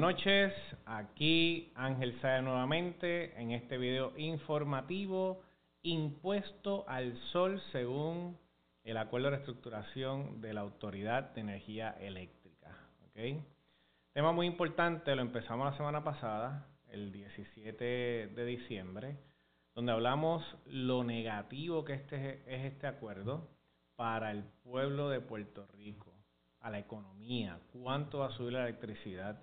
noches, aquí Ángel Sáez nuevamente en este video informativo, Impuesto al Sol según el acuerdo de reestructuración de la Autoridad de Energía Eléctrica. ¿Okay? Tema muy importante, lo empezamos la semana pasada, el 17 de diciembre, donde hablamos lo negativo que es este acuerdo para el pueblo de Puerto Rico, a la economía, cuánto va a subir la electricidad.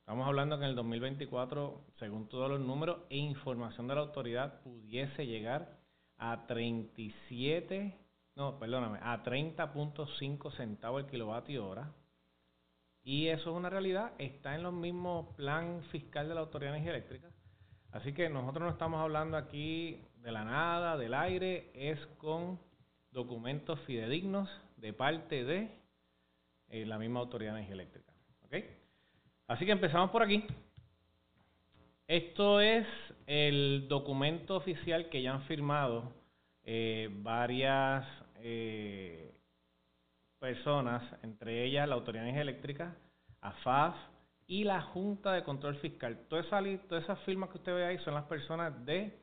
Estamos hablando que en el 2024, según todos los números e información de la autoridad, pudiese llegar a 30.5 centavos el kilovatio hora. Y eso es una realidad, está en los mismos plan fiscal de la Autoridad de Energía Eléctrica. Así que nosotros no estamos hablando aquí de la nada, del aire, es con documentos fidedignos de parte de la misma Autoridad de Energía Eléctrica. ¿Okay? Así que empezamos por aquí. Esto es el documento oficial que ya han firmado varias personas, entre ellas la Autoridad de Energía Eléctrica, AFAS y la Junta de Control Fiscal. Todas esas firmas que usted ve ahí son las personas de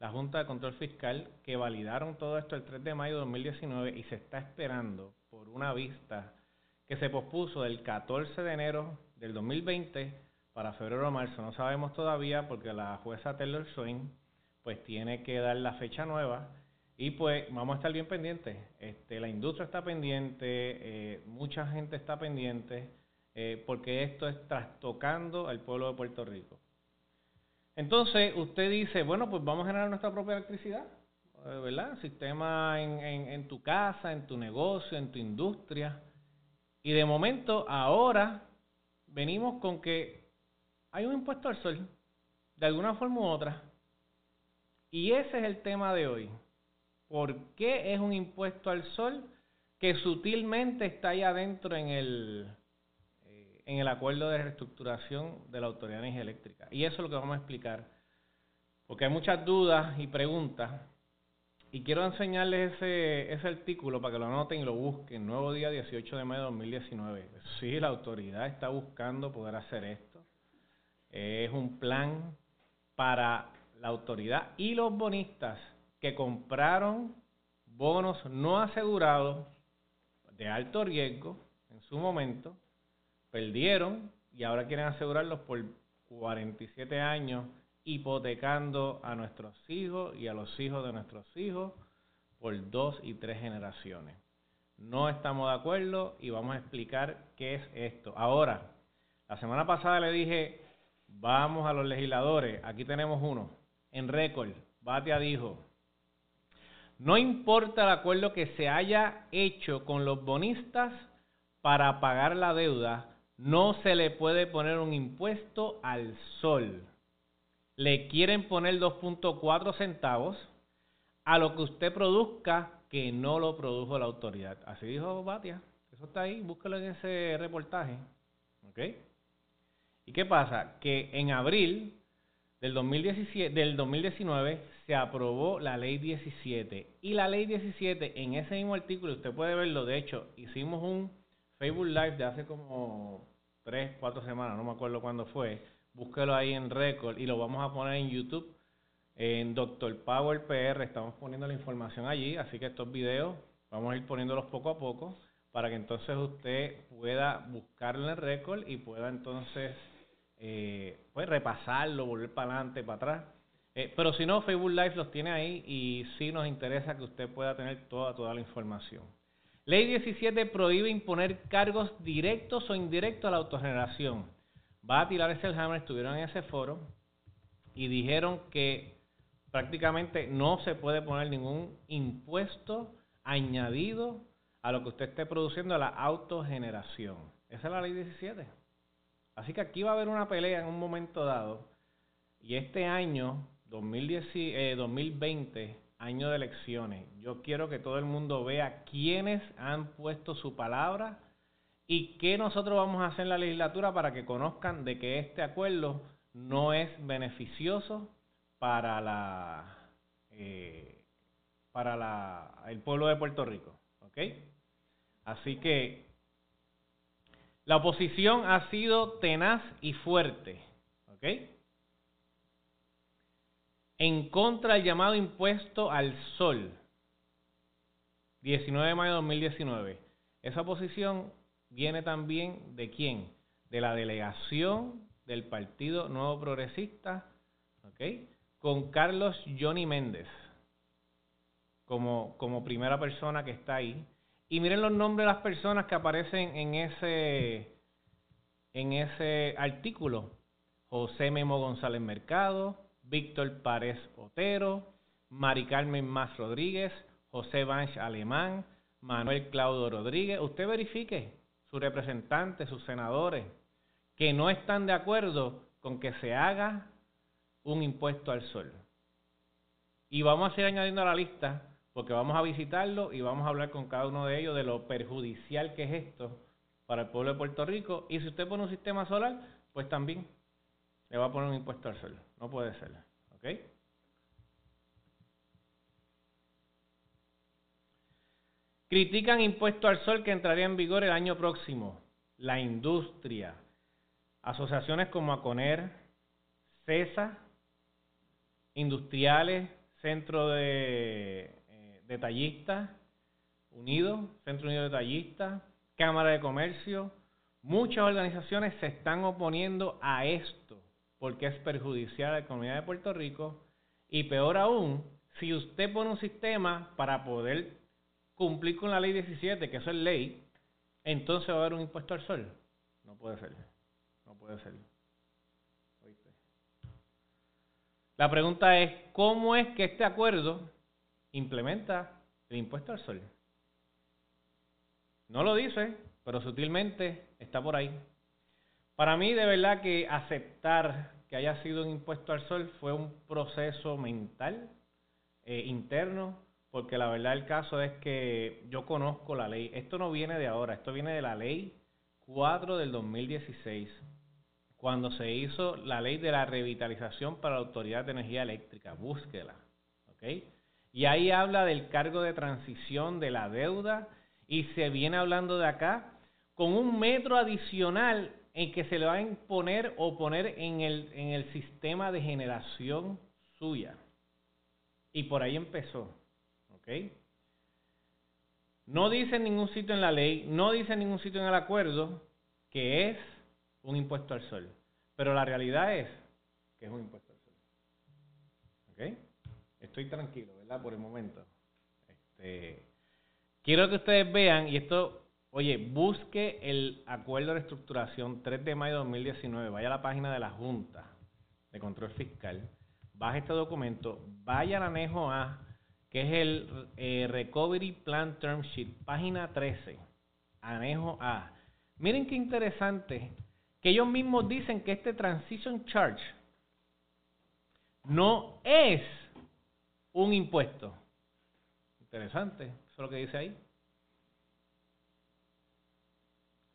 la Junta de Control Fiscal que validaron todo esto el 3 de mayo de 2019 y se está esperando por una vista que se pospuso del 14 de enero del 2020 para febrero o marzo. No sabemos todavía porque la jueza Taylor Swain pues tiene que dar la fecha nueva y pues vamos a estar bien pendientes. La industria está pendiente, mucha gente está pendiente porque esto es trastocando al pueblo de Puerto Rico. Entonces usted dice, bueno, pues vamos a generar nuestra propia electricidad, ¿verdad? Sistema en tu casa, en tu negocio, en tu industria. Y de momento, ahora, venimos con que hay un impuesto al sol, de alguna forma u otra. Y ese es el tema de hoy. ¿Por qué es un impuesto al sol que sutilmente está ahí adentro en el acuerdo de reestructuración de la Autoridad de Energía Eléctrica? Y eso es lo que vamos a explicar, porque hay muchas dudas y preguntas. Y quiero enseñarles ese artículo para que lo anoten y lo busquen. Nuevo día 18 de mayo de 2019. Sí, la autoridad está buscando poder hacer esto. Es un plan para la autoridad y los bonistas que compraron bonos no asegurados de alto riesgo en su momento, perdieron y ahora quieren asegurarlos por 47 años hipotecando a nuestros hijos y a los hijos de nuestros hijos por 2 y 3 generaciones. No estamos de acuerdo y vamos a explicar qué es esto. Ahora, la semana pasada le dije, vamos a los legisladores, aquí tenemos uno, en récord, Batia dijo, no importa el acuerdo que se haya hecho con los bonistas para pagar la deuda, no se le puede poner un impuesto al sol. Le quieren poner 2.4 centavos a lo que usted produzca que no lo produjo la autoridad. Así dijo Batia. Eso está ahí, búscalo en ese reportaje. ¿Ok? ¿Y qué pasa? Que en abril del 2019 se aprobó la Ley 17. Y la Ley 17, en ese mismo artículo, usted puede verlo. De hecho, hicimos un Facebook Live de hace como 3 o 4 semanas, no me acuerdo cuándo fue. Búsquelo ahí en récord y lo vamos a poner en YouTube, en Dr. Power PR, estamos poniendo la información allí, así que estos videos vamos a ir poniéndolos poco a poco para que entonces usted pueda buscarlo en el récord y pueda entonces pues repasarlo, volver para adelante, para atrás. Pero si no, Facebook Live los tiene ahí y sí nos interesa que usted pueda tener toda la información. Ley 17 prohíbe imponer cargos directos o indirectos a la autogeneración. Batilari y el Hammer estuvieron en ese foro y dijeron que prácticamente no se puede poner ningún impuesto añadido a lo que usted esté produciendo, a la autogeneración. Esa es la ley 17. Así que aquí va a haber una pelea en un momento dado. Y este año, 2020, año de elecciones, yo quiero que todo el mundo vea quiénes han puesto su palabra y qué nosotros vamos a hacer en la legislatura para que conozcan de que este acuerdo no es beneficioso para el pueblo de Puerto Rico. ¿Okay? Así que La oposición ha sido tenaz y fuerte, ¿ok? En contra del llamado Impuesto al Sol, 19 de mayo de 2019. Esa oposición viene también ¿de quién? De la delegación del Partido Nuevo Progresista, ¿ok? Con Carlos Johnny Méndez como primera persona que está ahí. Y miren los nombres de las personas que aparecen en ese artículo. José Memo González Mercado, Víctor Pérez Otero, Mari Carmen Más Rodríguez, José Banch Alemán, Manuel Claudio Rodríguez. Usted verifique sus representantes, sus senadores, que no están de acuerdo con que se haga un impuesto al sol. Y vamos a seguir añadiendo a la lista, porque vamos a visitarlo y vamos a hablar con cada uno de ellos de lo perjudicial que es esto para el pueblo de Puerto Rico. Y si usted pone un sistema solar, pues también le va a poner un impuesto al sol. No puede ser, ¿ok? Critican impuesto al sol que entraría en vigor el año próximo. La industria, asociaciones como Aconer, CESA, industriales, Centro de Detallistas, Centro Unido de Detallistas, Cámara de Comercio, muchas organizaciones se están oponiendo a esto porque es perjudicial a la economía de Puerto Rico y peor aún, si usted pone un sistema para poder cumplir con la Ley 17, que eso es ley, entonces va a haber un impuesto al sol. No puede ser, no puede ser. La pregunta es, ¿cómo es que este acuerdo implementa el impuesto al sol? No lo dice, pero sutilmente está por ahí. Para mí, de verdad, que aceptar que haya sido un impuesto al sol fue un proceso mental, interno, porque la verdad el caso es que yo conozco la ley. Esto no viene de ahora, esto viene de la Ley 4 del 2016. Cuando se hizo la ley de la revitalización para la Autoridad de Energía Eléctrica, búsquela, ¿ok? Y ahí habla del cargo de transición de la deuda y se viene hablando de acá con un metro adicional en que se le va a imponer o poner en el sistema de generación suya. Y por ahí empezó, ¿ok? No dice en ningún sitio en la ley, no dice en ningún sitio en el acuerdo que es un impuesto al sol. Pero la realidad es que es un impuesto al sol. ¿Ok? Estoy tranquilo, ¿verdad? Por el momento. Quiero que ustedes vean, y esto, oye, busque el acuerdo de reestructuración 3 de mayo de 2019. Vaya a la página de la Junta de Control Fiscal. Baje este documento. Vaya al anejo A, que es el Recovery Plan Term Sheet. Página 13. Anejo A. Miren qué interesante. Que ellos mismos dicen que este transition charge no es un impuesto. Interesante, eso es lo que dice ahí.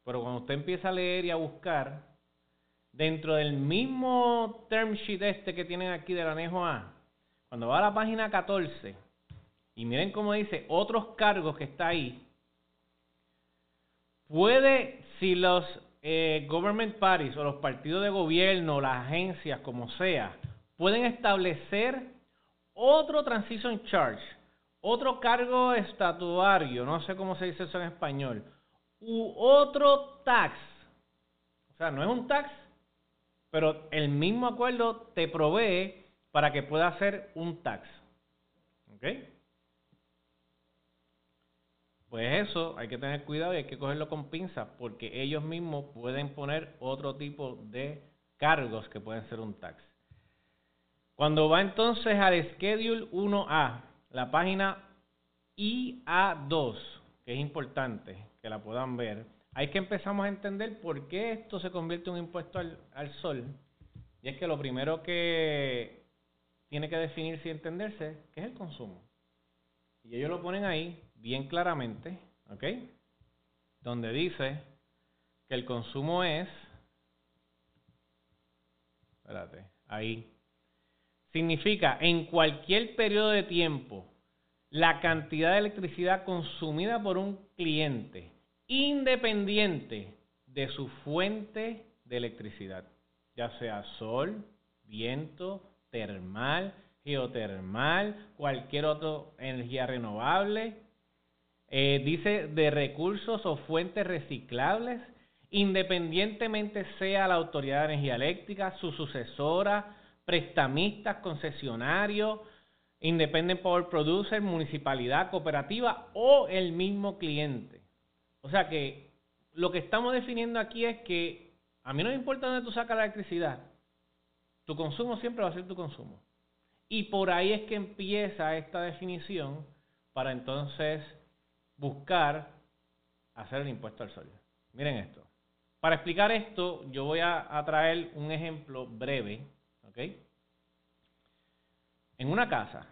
Pero cuando usted empieza a leer y a buscar, dentro del mismo term sheet que tienen aquí del anejo A, cuando va a la página 14, y miren cómo dice, otros cargos que está ahí, puede, si los government parties o los partidos de gobierno, las agencias, como sea, pueden establecer otro transition charge, otro cargo estatuario, no sé cómo se dice eso en español, u otro tax. O sea, no es un tax, pero el mismo acuerdo te provee para que pueda ser un tax. ¿Ok? Pues eso, hay que tener cuidado y hay que cogerlo con pinzas porque ellos mismos pueden poner otro tipo de cargos que pueden ser un tax. Cuando va entonces al Schedule 1A, la página IA2, que es importante que la puedan ver, hay que empezamos a entender por qué esto se convierte en un impuesto al sol. Y es que lo primero que tiene que definirse y entenderse que es el consumo. Y ellos lo ponen ahí bien claramente, ¿ok? Donde dice que el consumo es, espérate, ahí, significa en cualquier periodo de tiempo la cantidad de electricidad consumida por un cliente independiente de su fuente de electricidad, ya sea sol, viento, termal, geotermal, cualquier otra energía renovable. Dice de recursos o fuentes reciclables, independientemente sea la Autoridad de Energía Eléctrica, su sucesora, prestamistas, concesionarios, Independent Power Producer, municipalidad, cooperativa o el mismo cliente. O sea que lo que estamos definiendo aquí es que a mí no me importa dónde tú sacas la electricidad, tu consumo siempre va a ser tu consumo. Y por ahí es que empieza esta definición para entonces buscar hacer el impuesto al sol. Miren esto. Para explicar esto, yo voy a traer un ejemplo breve, ¿ok? En una casa,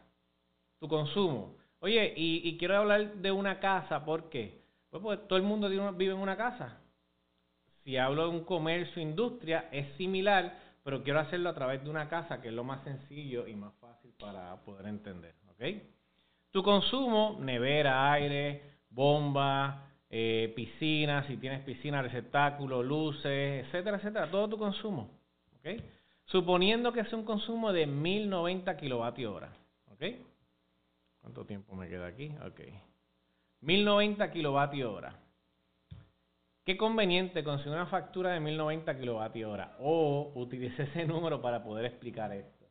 tu consumo. Oye, y quiero hablar de una casa, ¿por qué? Pues porque todo el mundo vive en una casa. Si hablo de un comercio, industria, es similar, pero quiero hacerlo a través de una casa, que es lo más sencillo y más fácil para poder entender, ¿ok? Tu consumo, nevera, aire, bomba, piscina, si tienes piscina, receptáculo, luces, etcétera, etcétera, todo tu consumo, ¿ok? Suponiendo que es un consumo de 1090 kilovatios hora, ¿ok? ¿Cuánto tiempo me queda aquí? Ok. 1090 kilovatios hora. Qué conveniente conseguir una factura de 1090 kilovatios hora. O utilicé ese número para poder explicar esto.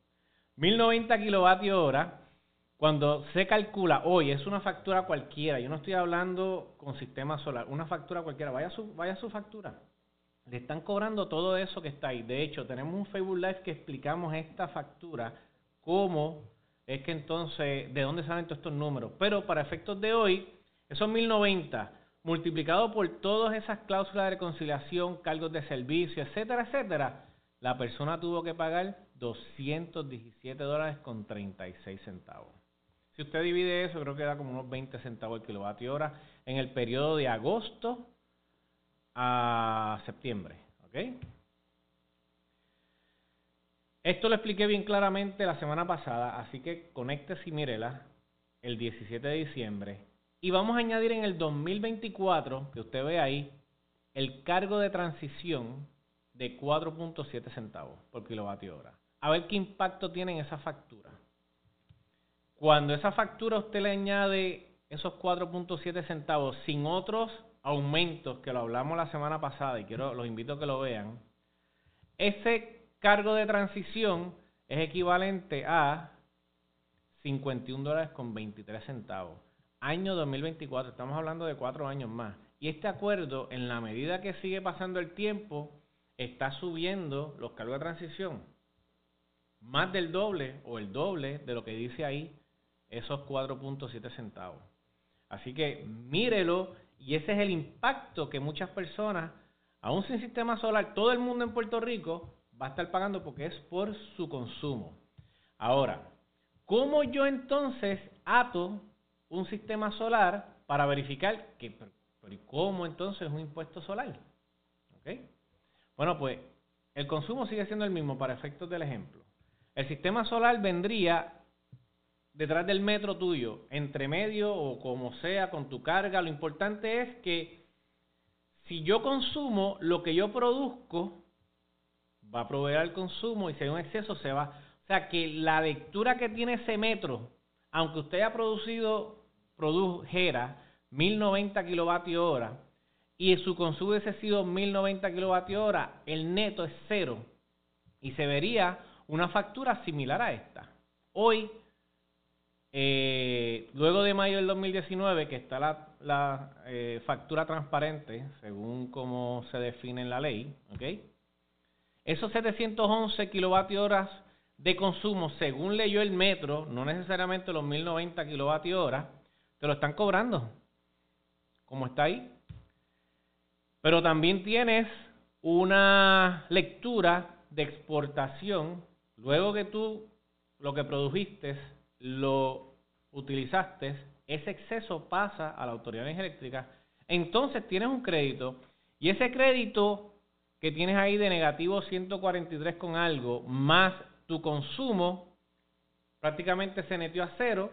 1090 kilovatios hora, cuando se calcula hoy, es una factura cualquiera. Yo no estoy hablando con sistema solar. Una factura cualquiera. Vaya su factura. Le están cobrando todo eso que está ahí. De hecho, tenemos un Facebook Live que explicamos esta factura, cómo es que entonces, de dónde salen todos estos números. Pero para efectos de hoy, esos 1090 multiplicado por todas esas cláusulas de reconciliación, cargos de servicio, etcétera, etcétera, la persona tuvo que pagar $217.36. Si usted divide eso, creo que da como unos 20 centavos el kilovatio hora en el periodo de agosto a septiembre, ¿ok? Esto lo expliqué bien claramente la semana pasada, así que conéctese y mírela el 17 de diciembre. Y vamos a añadir en el 2024, que usted ve ahí, el cargo de transición de 4.7 centavos por kilovatio hora. A ver qué impacto tiene en esa factura. Cuando esa factura usted le añade esos 4.7 centavos sin otros aumentos, que lo hablamos la semana pasada y los invito a que lo vean, ese cargo de transición es equivalente a $51.23. Año 2024, estamos hablando de 4 años más. Y este acuerdo, en la medida que sigue pasando el tiempo, está subiendo los cargos de transición. Más del doble o el doble de lo que dice ahí, esos 4.7 centavos. Así que mírelo, y ese es el impacto que muchas personas, aún sin sistema solar, todo el mundo en Puerto Rico va a estar pagando porque es por su consumo. Ahora, ¿cómo yo entonces ato un sistema solar para verificar que, pero cómo entonces un impuesto solar? ¿Okay? Bueno, pues el consumo sigue siendo el mismo para efectos del ejemplo. El sistema solar vendría detrás del metro tuyo, entre medio o como sea, con tu carga. Lo importante es que si yo consumo, lo que yo produzco va a proveer al consumo, y si hay un exceso se va. O sea que la lectura que tiene ese metro, aunque usted haya produjera 1090 kilovatios hora y su consumo hubiese sido 1090 kilovatios hora, el neto es cero y se vería una factura similar a esta. Hoy, luego de mayo del 2019, que está la factura transparente, según como se define en la ley, ¿okay? Esos 711 kilovatios horas de consumo, según leyó el metro, no necesariamente los 1090 kilovatios horas, te lo están cobrando, como está ahí. Pero también tienes una lectura de exportación, luego que tú lo que produjiste, lo utilizaste, ese exceso pasa a la Autoridad de Energía Eléctrica, entonces tienes un crédito, y ese crédito que tienes ahí de negativo 143 con algo, más tu consumo, prácticamente se neteó a cero,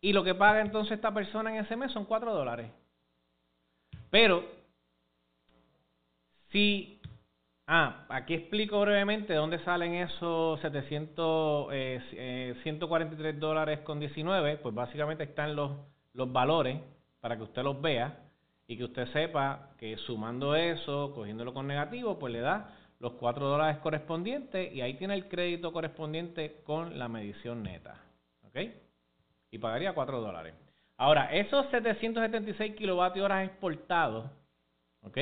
y lo que paga entonces esta persona en ese mes son $4. Pero Sí. Aquí explico brevemente de dónde salen esos $143.19. Pues básicamente están los valores para que usted los vea y que usted sepa que sumando eso, cogiéndolo con negativo, pues le da los $4 correspondientes y ahí tiene el crédito correspondiente con la medición neta. ¿Ok? Y pagaría $4. Ahora, esos 776 kilovatios exportados, ¿ok?,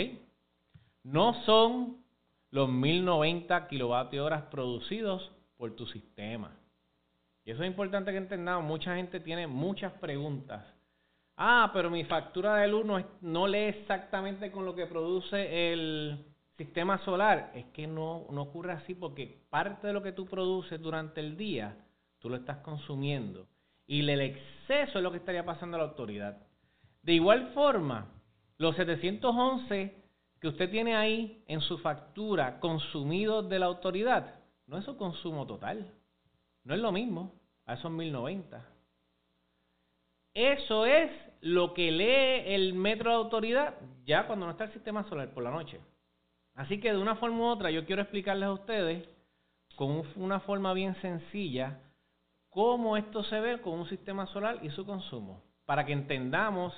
no son los 1090 kilovatios producidos por tu sistema. Y eso es importante que entendamos. Mucha gente tiene muchas preguntas. Ah, pero mi factura de luz no lee exactamente con lo que produce el sistema solar. Es que no ocurre así, porque parte de lo que tú produces durante el día, tú lo estás consumiendo. Y el exceso es lo que estaría pasando a la autoridad. De igual forma, los 711 que usted tiene ahí en su factura consumidos de la autoridad, no es su consumo total. No es lo mismo a esos 1090. Eso es lo que lee el metro de autoridad ya cuando no está el sistema solar por la noche. Así que de una forma u otra yo quiero explicarles a ustedes con una forma bien sencilla cómo esto se ve con un sistema solar y su consumo, para que entendamos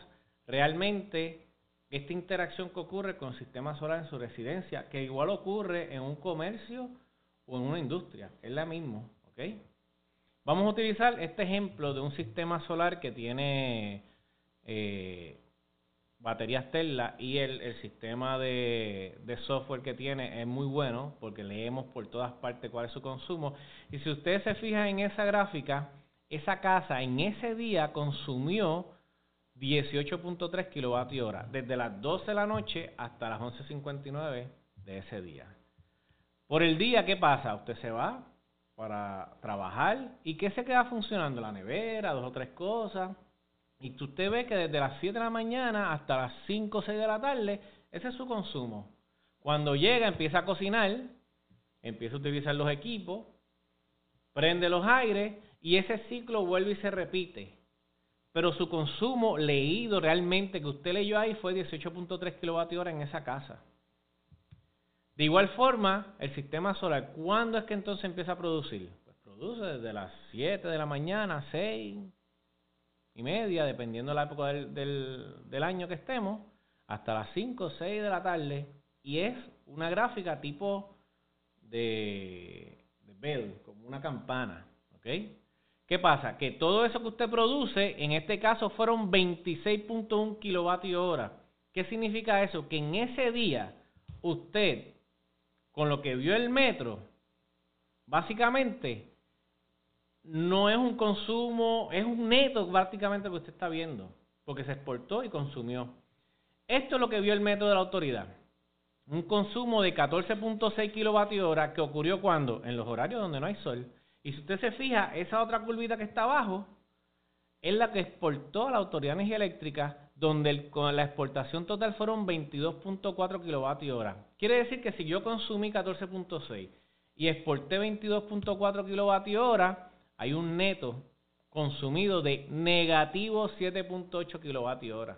realmente esta interacción que ocurre con el sistema solar en su residencia, que igual ocurre en un comercio o en una industria, es la misma, ¿ok? Vamos a utilizar este ejemplo de un sistema solar que tiene baterías Tesla, y el sistema de software que tiene es muy bueno porque leemos por todas partes cuál es su consumo. Y si ustedes se fijan en esa gráfica, esa casa en ese día consumió 18.3 kilovatios desde las 12 de la noche hasta las 11:59 de ese día. Por el día, ¿qué pasa? Usted se va para trabajar y ¿qué se queda funcionando? La nevera, dos o tres cosas. Y usted ve que desde las 7 de la mañana hasta las 5 o 6 de la tarde, ese es su consumo. Cuando llega, empieza a cocinar, empieza a utilizar los equipos, prende los aires y ese ciclo vuelve y se repite. Pero su consumo leído realmente que usted leyó ahí fue 18.3 kilovatios en esa casa. De igual forma, el sistema solar, ¿cuándo es que entonces empieza a producir? Pues produce desde las 7 de la mañana, 6:30, dependiendo de la época del año que estemos, hasta las 5 o 6 de la tarde. Y es una gráfica tipo de bell, como una campana. ¿Ok? ¿Qué pasa? Que todo eso que usted produce, en este caso fueron 26.1 kilovatios hora. ¿Qué significa eso? Que en ese día, usted, con lo que vio el metro, básicamente no es un consumo, es un neto prácticamente que usted está viendo, porque se exportó y consumió. Esto es lo que vio el metro de la autoridad. Un consumo de 14.6 kilovatios hora que ocurrió cuando, en los horarios donde no hay sol. Y si usted se fija, esa otra curvita que está abajo es la que exportó a la Autoridad de Energía Eléctrica, donde con la exportación total fueron 22.4 kilovatios hora. Quiere decir que si yo consumí 14.6 y exporté 22.4 kilovatios hora, hay un neto consumido de negativo 7.8 kilovatios hora.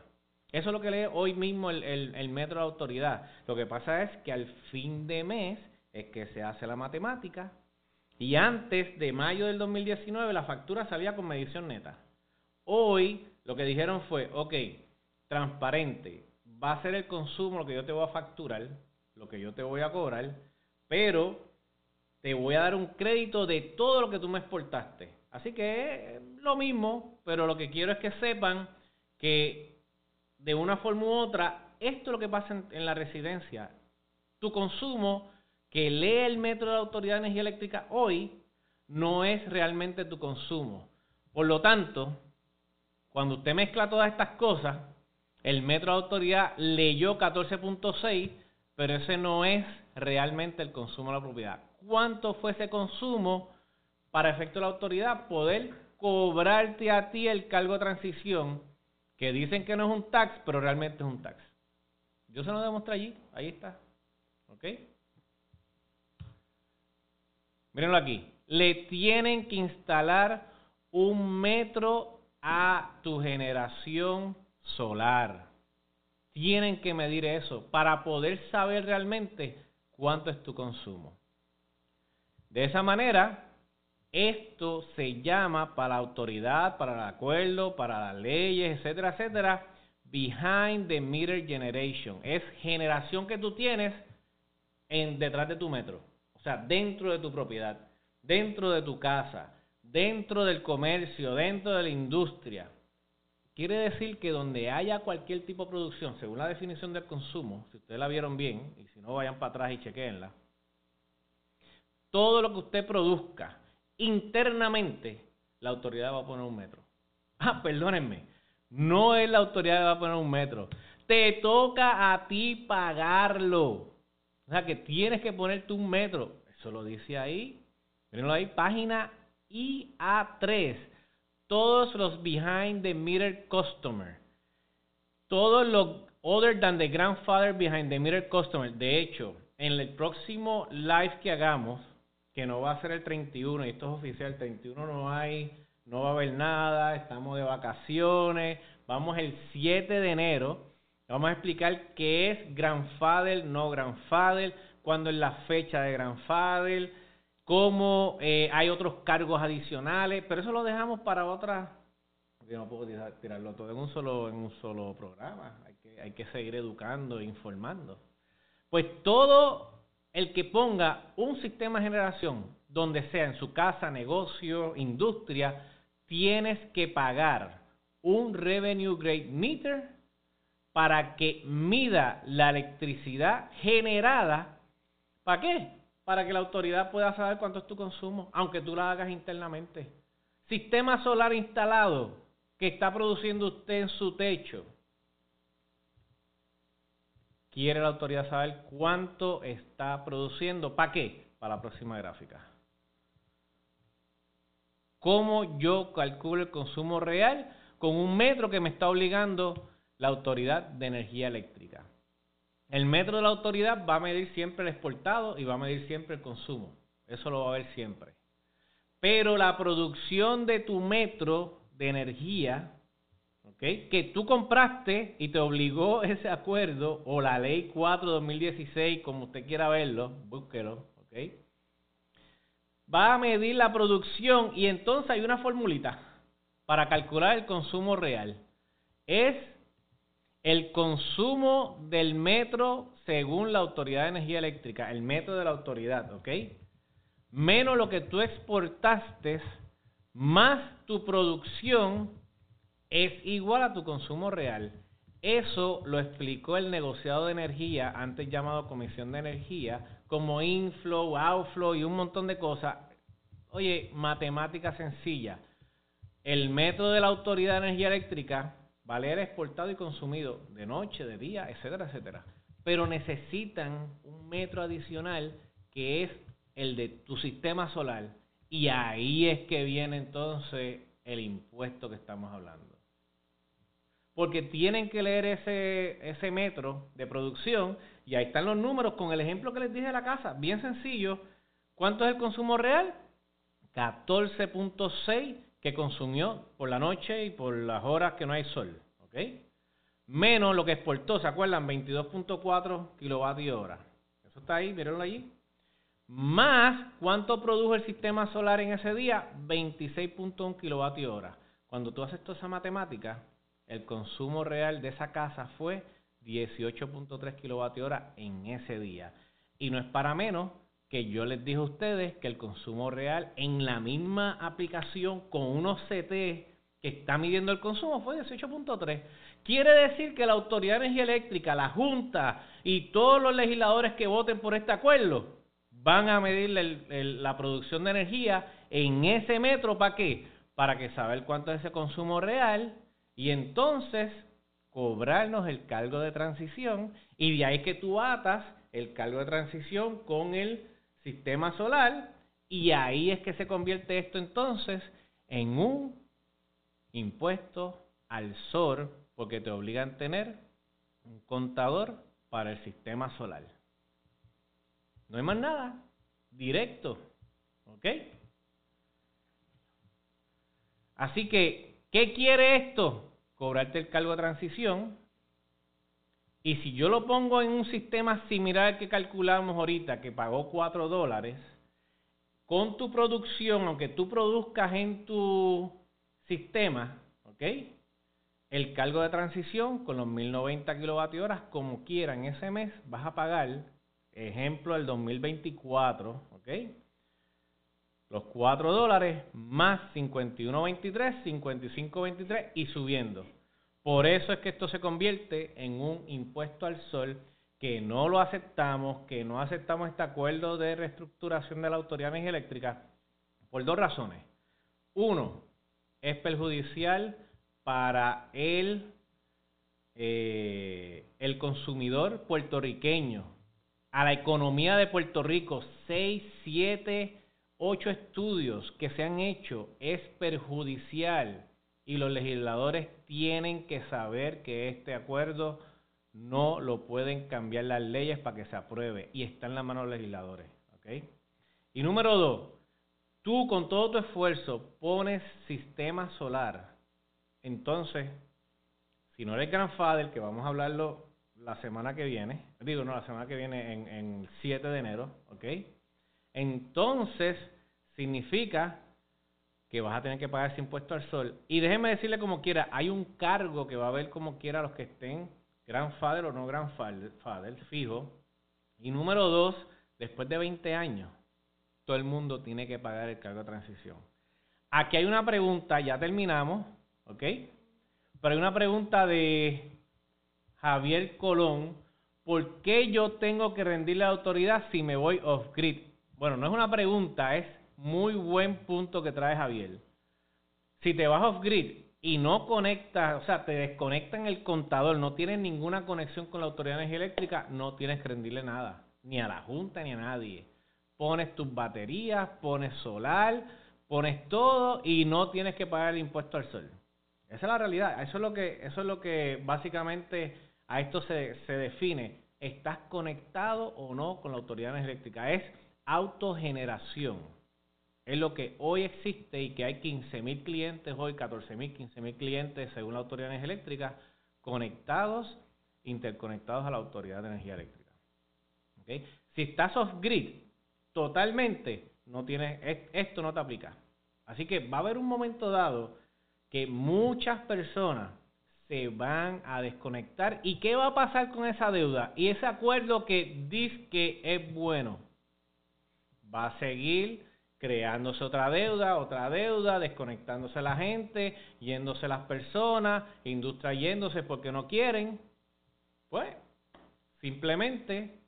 Eso es lo que lee hoy mismo el metro de la autoridad. Lo que pasa es que al fin de mes es que se hace la matemática. Y antes de mayo del 2019 la factura salía con medición neta. Hoy lo que dijeron fue, ok, transparente, va a ser el consumo lo que yo te voy a facturar, lo que yo te voy a cobrar, pero te voy a dar un crédito de todo lo que tú me exportaste. Así que es lo mismo, pero lo que quiero es que sepan que de una forma u otra, esto es lo que pasa en la residencia. Tu consumo que lee el metro de la Autoridad de Energía Eléctrica hoy no es realmente tu consumo. Por lo tanto, cuando usted mezcla todas estas cosas, el metro de la autoridad leyó 14.6, pero ese no es realmente el consumo de la propiedad. ¿Cuánto fue ese consumo para efecto de la autoridad poder cobrarte a ti el cargo de transición, que dicen que no es un tax, pero realmente es un tax? Yo se lo demostré allí, ahí está. ¿Ok? Mírenlo aquí. Le tienen que instalar un metro a tu generación solar. tienen que medir eso para poder saber realmente cuánto es tu consumo. De esa manera, esto se llama para la autoridad, para el acuerdo, para las leyes, etcétera, etcétera, behind the meter generation. Es generación que tú tienes detrás de tu metro. O sea, dentro de tu propiedad, dentro de tu casa, dentro del comercio, dentro de la industria. Quiere decir que donde haya cualquier tipo de producción, según la definición del consumo, si ustedes la vieron bien, y si no vayan para atrás y chequéenla, todo lo que usted produzca internamente, la autoridad va a poner un metro. Ah, perdónenme, no es la autoridad que va a poner un metro. Te toca a ti pagarlo. O sea que tienes que ponerte un metro. Eso lo dice ahí. Mírenlo ahí, página IA3. Todos los behind the meter customer, todos los other than the grandfather behind the meter customer. De hecho, en el próximo live que hagamos, que no va a ser el 31, y esto es oficial, el 31 no va a haber nada, estamos de vacaciones, vamos el 7 de enero, vamos a explicar qué es grandfather, no grandfather, cuándo es la fecha de grandfather, cómo hay otros cargos adicionales, pero eso lo dejamos para otras. Yo no puedo tirarlo todo en un solo programa, hay que seguir educando e informando. Pues todo el que ponga un sistema de generación, donde sea, en su casa, negocio, industria, tienes que pagar un Revenue Grade Meter para que mida la electricidad generada. ¿Para qué? Para que la autoridad pueda saber cuánto es tu consumo, aunque tú la hagas internamente. Sistema solar instalado que está produciendo usted en su techo. Quiere la autoridad saber cuánto está produciendo. ¿Para qué? Para la próxima gráfica. ¿Cómo yo calculo el consumo real? Con un metro que me está obligando la Autoridad de Energía Eléctrica. El metro de la autoridad va a medir siempre el exportado y va a medir siempre el consumo. Eso lo va a ver siempre. Pero la producción de tu metro de energía, ¿okay?, que tú compraste y te obligó ese acuerdo o la Ley 4 del 2016, como usted quiera verlo, búsquelo, ¿okay?, va a medir la producción y entonces hay una formulita para calcular el consumo real. Es el consumo del metro según la Autoridad de Energía Eléctrica, el metro de la autoridad, ¿ok? Menos lo que tú exportaste, más tu producción es igual a tu consumo real. Eso lo explicó el negociado de energía, antes llamado Comisión de Energía, como inflow, outflow y un montón de cosas. Oye, matemática sencilla. El metro de la Autoridad de Energía Eléctrica vale el exportado y consumido de noche, de día, etcétera, etcétera. Pero necesitan un metro adicional que es el de tu sistema solar. Y ahí es que viene entonces el impuesto que estamos hablando. Porque tienen que leer ese metro de producción y ahí están los números con el ejemplo que les dije de la casa. Bien sencillo. ¿Cuánto es el consumo real? 14.6 que consumió por la noche y por las horas que no hay sol, ¿ok? Menos lo que exportó, ¿se acuerdan? 22.4 kWh. Eso está ahí, mírenlo allí. Más, ¿cuánto produjo el sistema solar en ese día? 26.1 kWh. Cuando tú haces toda esa matemática, el consumo real de esa casa fue 18.3 kWh en ese día. Y no es para menos que yo les dije a ustedes que el consumo real en la misma aplicación con unos CT que está midiendo el consumo fue 18.3. Quiere decir que la Autoridad de Energía Eléctrica, la Junta y todos los legisladores que voten por este acuerdo van a medir la producción de energía en ese metro. ¿Para qué? Para que saber cuánto es ese consumo real y entonces cobrarnos el cargo de transición, y de ahí que tú atas el cargo de transición con el sistema solar, y ahí es que se convierte esto entonces en un impuesto al sol, porque te obligan a tener un contador para el sistema solar. No hay más nada, directo, ¿ok? Así que, ¿qué quiere esto? Cobrarte el cargo de transición Y si yo lo pongo en un sistema similar al que calculamos ahorita, que pagó $4, con tu producción, aunque tú produzcas en tu sistema, ¿ok?, el cargo de transición con los 1090 kWh, como quiera, en ese mes vas a pagar, ejemplo, el 2024, ¿ok?, los $4 más 51.23, 55.23 y subiendo. Por eso es que esto se convierte en un impuesto al sol, que no lo aceptamos, que no aceptamos este acuerdo de reestructuración de la Autoridad de Energía Eléctrica por dos razones. Uno, es perjudicial para el consumidor puertorriqueño, a la economía de Puerto Rico. 6, 7, 8 estudios que se han hecho, es perjudicial, y los legisladores tienen que saber que este acuerdo no lo pueden cambiar las leyes para que se apruebe, y está en la mano de los legisladores, ¿ok? Y número dos, tú con todo tu esfuerzo pones sistema solar. Entonces, si no eres grandfather, que vamos a hablarlo la semana que viene, en el 7 de enero, ¿ok?, entonces significa que vas a tener que pagar ese impuesto al sol. Y déjeme decirle, como quiera, hay un cargo que va a haber como quiera los que estén grandfather o no grandfather, fijo. Y número dos, después de 20 años, todo el mundo tiene que pagar el cargo de transición. Aquí hay una pregunta, ya terminamos, ¿ok? Pero hay una pregunta de Javier Colón. ¿Por qué yo tengo que rendirle a la autoridad si me voy off-grid? Bueno, no es una pregunta, es muy buen punto que trae Javier. Si te vas off-grid y no conectas, o sea, te desconectan el contador, no tienes ninguna conexión con la Autoridad de Energía Eléctrica, no tienes que rendirle nada, ni a la Junta ni a nadie. Pones tus baterías, pones solar, pones todo y no tienes que pagar el impuesto al sol. Esa es la realidad, eso es lo que básicamente a esto se define. ¿Estás conectado o no con la Autoridad de Energía Eléctrica? Es autogeneración. Es lo que hoy existe, y que hay 15.000 clientes hoy, 14.000, 15.000 clientes según la Autoridad de Energía Eléctrica, conectados, interconectados a la Autoridad de Energía Eléctrica. ¿Okay? Si estás off-grid totalmente, no tienes, esto no te aplica. Así que va a haber un momento dado que muchas personas se van a desconectar. ¿Y qué va a pasar con esa deuda? Y ese acuerdo que dice que es bueno, va a seguir creándose otra deuda, desconectándose la gente, yéndose las personas, industria yéndose porque no quieren. Pues simplemente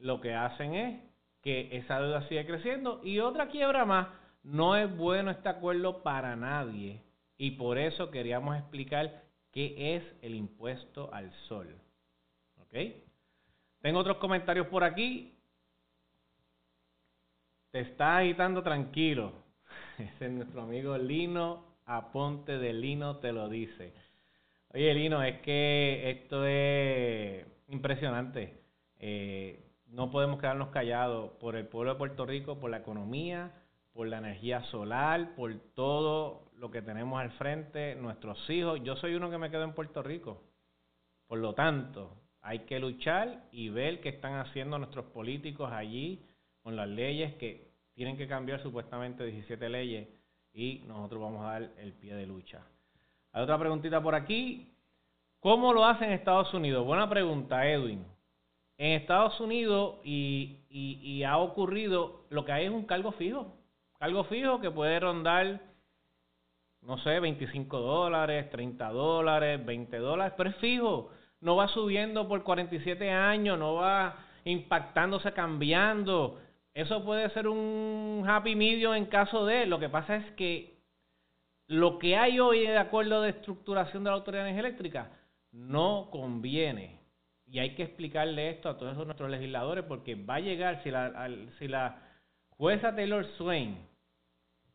lo que hacen es que esa deuda sigue creciendo y otra quiebra más. No es bueno este acuerdo para nadie, y por eso queríamos explicar qué es el impuesto al sol. ¿Ok? Tengo otros comentarios por aquí. Te está agitando, tranquilo. Ese es nuestro amigo Lino Aponte, de Lino te lo dice. Oye, Lino, es que esto es impresionante. No podemos quedarnos callados por el pueblo de Puerto Rico, por la economía, por la energía solar, por todo lo que tenemos al frente, nuestros hijos. Yo soy uno que me quedo en Puerto Rico. Por lo tanto, hay que luchar y ver qué están haciendo nuestros políticos allí, con las leyes que tienen que cambiar, supuestamente 17 leyes, y nosotros vamos a dar el pie de lucha. Hay otra preguntita por aquí. ¿Cómo lo hacen en Estados Unidos? Buena pregunta, Edwin. En Estados Unidos y ha ocurrido, lo que hay es un cargo fijo. Cargo fijo que puede rondar, no sé, $25, $30, $20, pero es fijo. No va subiendo por 47 años, no va impactándose, cambiando. Eso puede ser un happy medium en caso de... Lo que pasa es que lo que hay hoy de acuerdo de estructuración de la Autoridad de Energía Eléctrica no conviene. Y hay que explicarle esto a todos nuestros legisladores, porque va a llegar, si la jueza Taylor Swain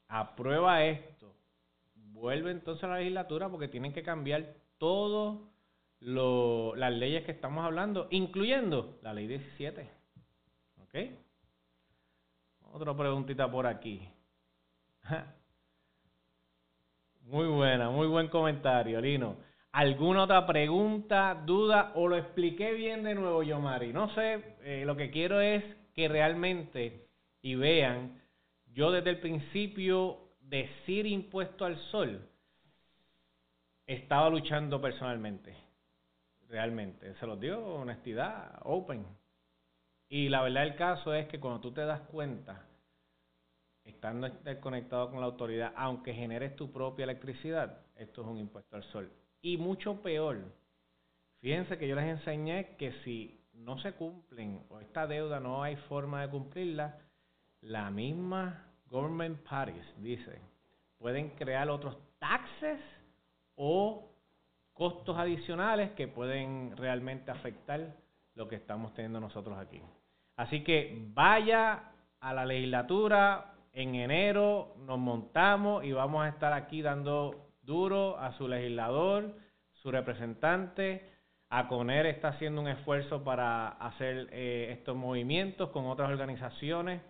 aprueba esto, vuelve entonces a la legislatura, porque tienen que cambiar todas las leyes que estamos hablando, incluyendo la Ley 17. ¿Ok? Otra preguntita por aquí. Muy buena, muy buen comentario, Lino. ¿Alguna otra pregunta, duda o lo expliqué bien de nuevo, Yomari? No sé, lo que quiero es que realmente, y vean, yo desde el principio decir impuesto al sol, estaba luchando personalmente, realmente, se los digo, honestidad, open. Y la verdad del caso es que cuando tú te das cuenta, estando interconectado con la autoridad, aunque generes tu propia electricidad, esto es un impuesto al sol. Y mucho peor, fíjense que yo les enseñé que si no se cumplen o esta deuda no hay forma de cumplirla, la misma government parties dice, pueden crear otros taxes o costos adicionales que pueden realmente afectar lo que estamos teniendo nosotros aquí. Así que vaya a la legislatura, en enero nos montamos y vamos a estar aquí dando duro a su legislador, su representante. Aconer está haciendo un esfuerzo para hacer estos movimientos con otras organizaciones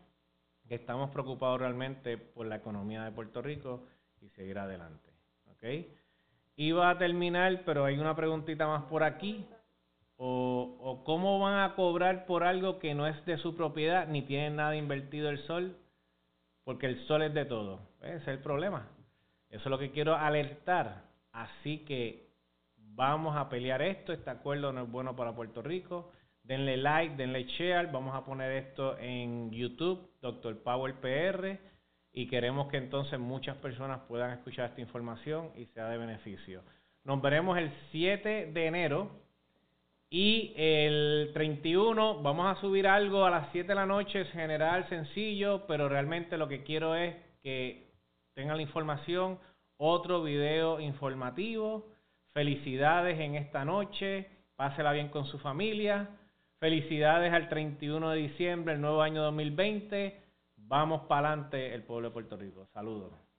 que estamos preocupados realmente por la economía de Puerto Rico y seguir adelante. ¿Okay? Iba a terminar, pero hay una preguntita más por aquí. ¿O cómo van a cobrar por algo que no es de su propiedad ni tienen nada invertido el sol? Porque el sol es de todo. Ese es el problema. Eso es lo que quiero alertar. Así que vamos a pelear esto. Este acuerdo no es bueno para Puerto Rico. Denle like, denle share. Vamos a poner esto en YouTube, Dr. Power PR. Y queremos que entonces muchas personas puedan escuchar esta información y sea de beneficio. Nos veremos el 7 de enero. Y el 31 vamos a subir algo a las 7 de la noche. Es general, sencillo. Pero realmente lo que quiero es que tengan la información, otro video informativo. Felicidades en esta noche, pásela bien con su familia. Felicidades al 31 de diciembre, el nuevo año 2020. Vamos para adelante, el pueblo de Puerto Rico. Saludos.